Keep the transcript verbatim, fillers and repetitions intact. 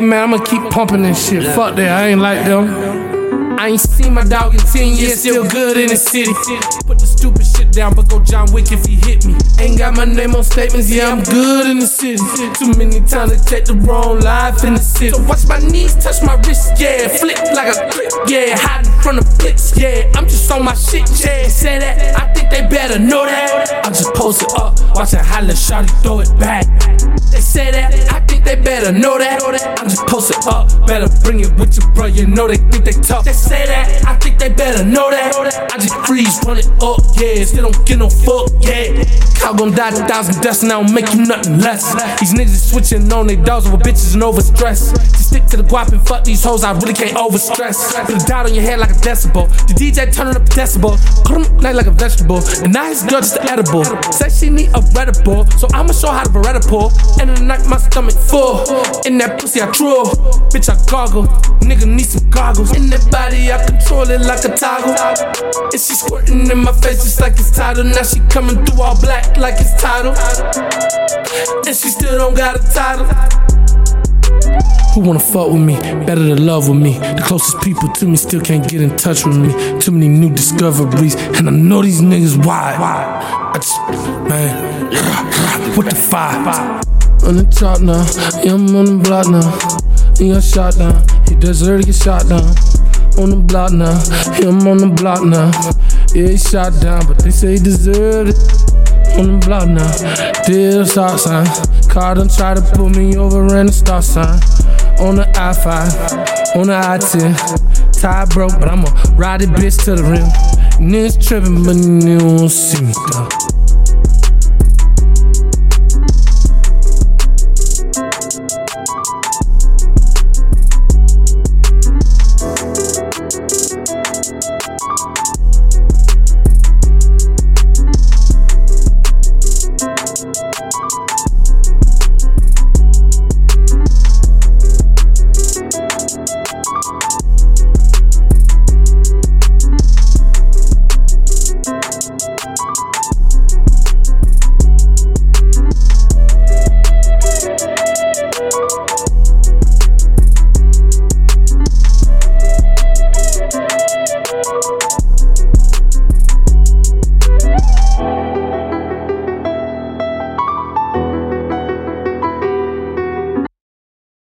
Hey man, I'ma keep pumping this shit. Fuck that, I ain't like them. I ain't seen my dog in ten years, still good in the city. Put the stupid shit down, but go John Wick if he hit me. Ain't got my name on statements, yeah, I'm good in the city. Too many times to take the wrong life in the city. So watch my knees, touch my wrist, yeah. Flip like a grip, yeah. Hiding from the blitz, yeah. I'm just on my shit, yeah. Say that, I think they better know that. I'm just posted up, watch that holla shawty throw it back. They say that, I think they better know that. I'm just posted up, better bring it with you, bro. You know they think they tough. They say that, I think they better know that. I just freeze, run it up, yeah. Still don't get no fuck, yeah. Cow gon' die a thousand deaths, and I don't make you nothing less. These niggas switching on their dogs over bitches and overstress. Just stick to the guap and fuck these hoes, I really can't overstress. Put a dot on your head like a decibel. The D J turning up the decibel. Night like a vegetable, and now his girl just an edible. Say she need a Red Bull, so I'ma show how to Beretta pull. And in the night my stomach full, in that pussy I drool. Bitch I gargle, nigga need some goggles. In that body I control it like a toggle. And she squirting in my face just like it's title. Now she coming through all black like it's title. And she still don't got a title. Who wanna fuck with me? Better to love with me. The closest people to me still can't get in touch with me. Too many new discoveries, and I know these niggas wide. I just, man, what the five? On the top now, yeah, I'm on the block now. He got shot down, he deserved to get shot down. On the block now, yeah, I'm on the block now. Yeah, he shot down, but they say he deserved it. On the block now, deal stop sign. Car done try to pull me over and the stop sign. On the I five, on the I ten. Tie broke, but I'ma ride it bitch to the rim. Niggas trippin', but niggas won't see me though.